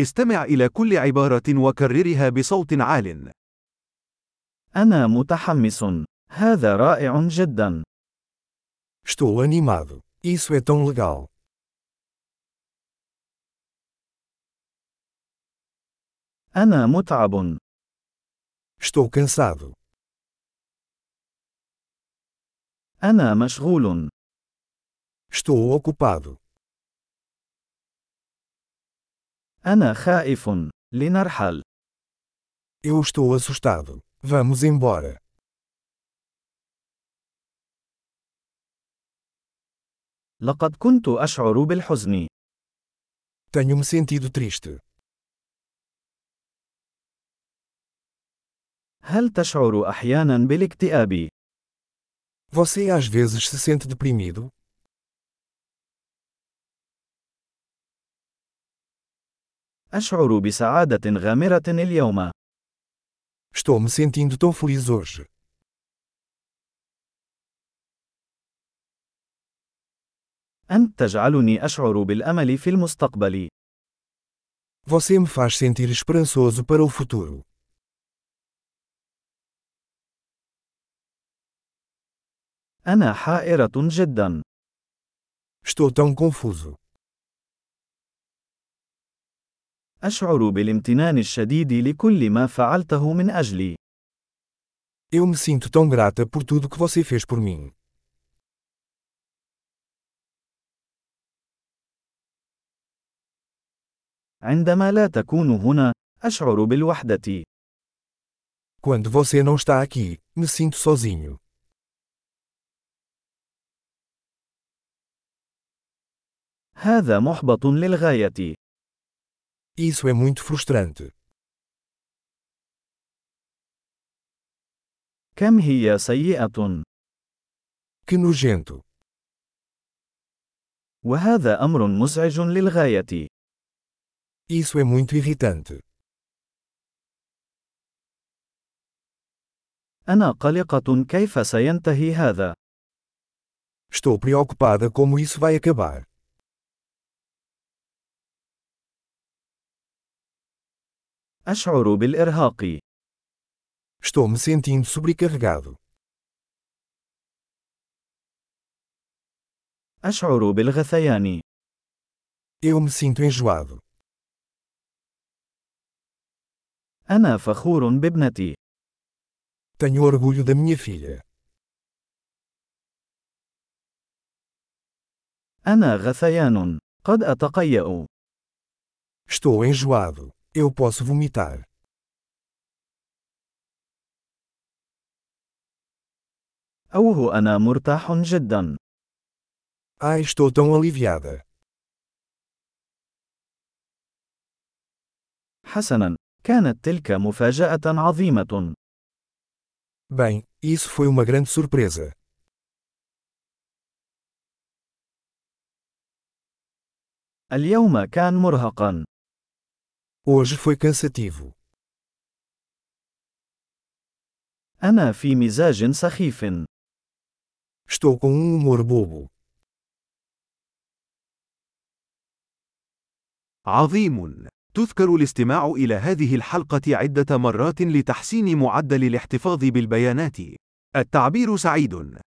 استمع إلى كل عبارة وكررها بصوت عال. أنا متحمس. هذا رائع جدا. Estou animado. Isso é tão legal. أنا متعب. Estou cansado. أنا مشغول. Estou ocupado. أنا خائف. لنرحل. Eu estou assustado. Vamos embora. لقد كنت أشعر بالحزن. Tenho-me sentido triste. هل تشعر أحيانا بالاكتئاب؟ Você às vezes se sente deprimido? أشعر بسعادة غامرة اليوم. Estou me sentindo tão feliz hoje. أنت تجعلني أشعر بالأمل في المستقبل. Você me faz sentir esperançoso para o futuro. أنا حائرة جدا. Estou tão confuso. أشعر بالامتنان الشديد لكل ما فعلته من أجلي. Eu me sinto tão grata por tudo que você fez por mim. عندما لا تكون هنا، أشعر بالوحدة. Quando você não está aqui, me sinto sozinho. هذا محبط للغاية. Isso é muito frustrante. كم هي سيئة. Que nojento. وهذا أمر مزعج للغاية. Isso é muito irritante. أنا قلقة كيف سينتهي هذا. Estou preocupada como isso vai acabar. أشعر بالإرهاق. Estou me sentindo sobrecarregado. أشعر بالغثيان. Eu me sinto enjoado. أنا فخور بابنتي. Tenho orgulho da minha filha. أنا غثيان. قد أتقيأ. Estou enjoado. Eu posso vomitar. أوه أنا مرتاح جدا. Ai, estou tão aliviada. حسنا، كانت تلك مفاجأة عظيمة. Bem, isso foi uma grande surpresa. اليوم كان مرهقا. Hoje foi cansativo. أنا في مزاج سخيف. Estou com humor bobo. عظيم. تذكر الاستماع إلى هذه الحلقة عدة مرات لتحسين معدل الاحتفاظ بالبيانات. التعبير سعيد.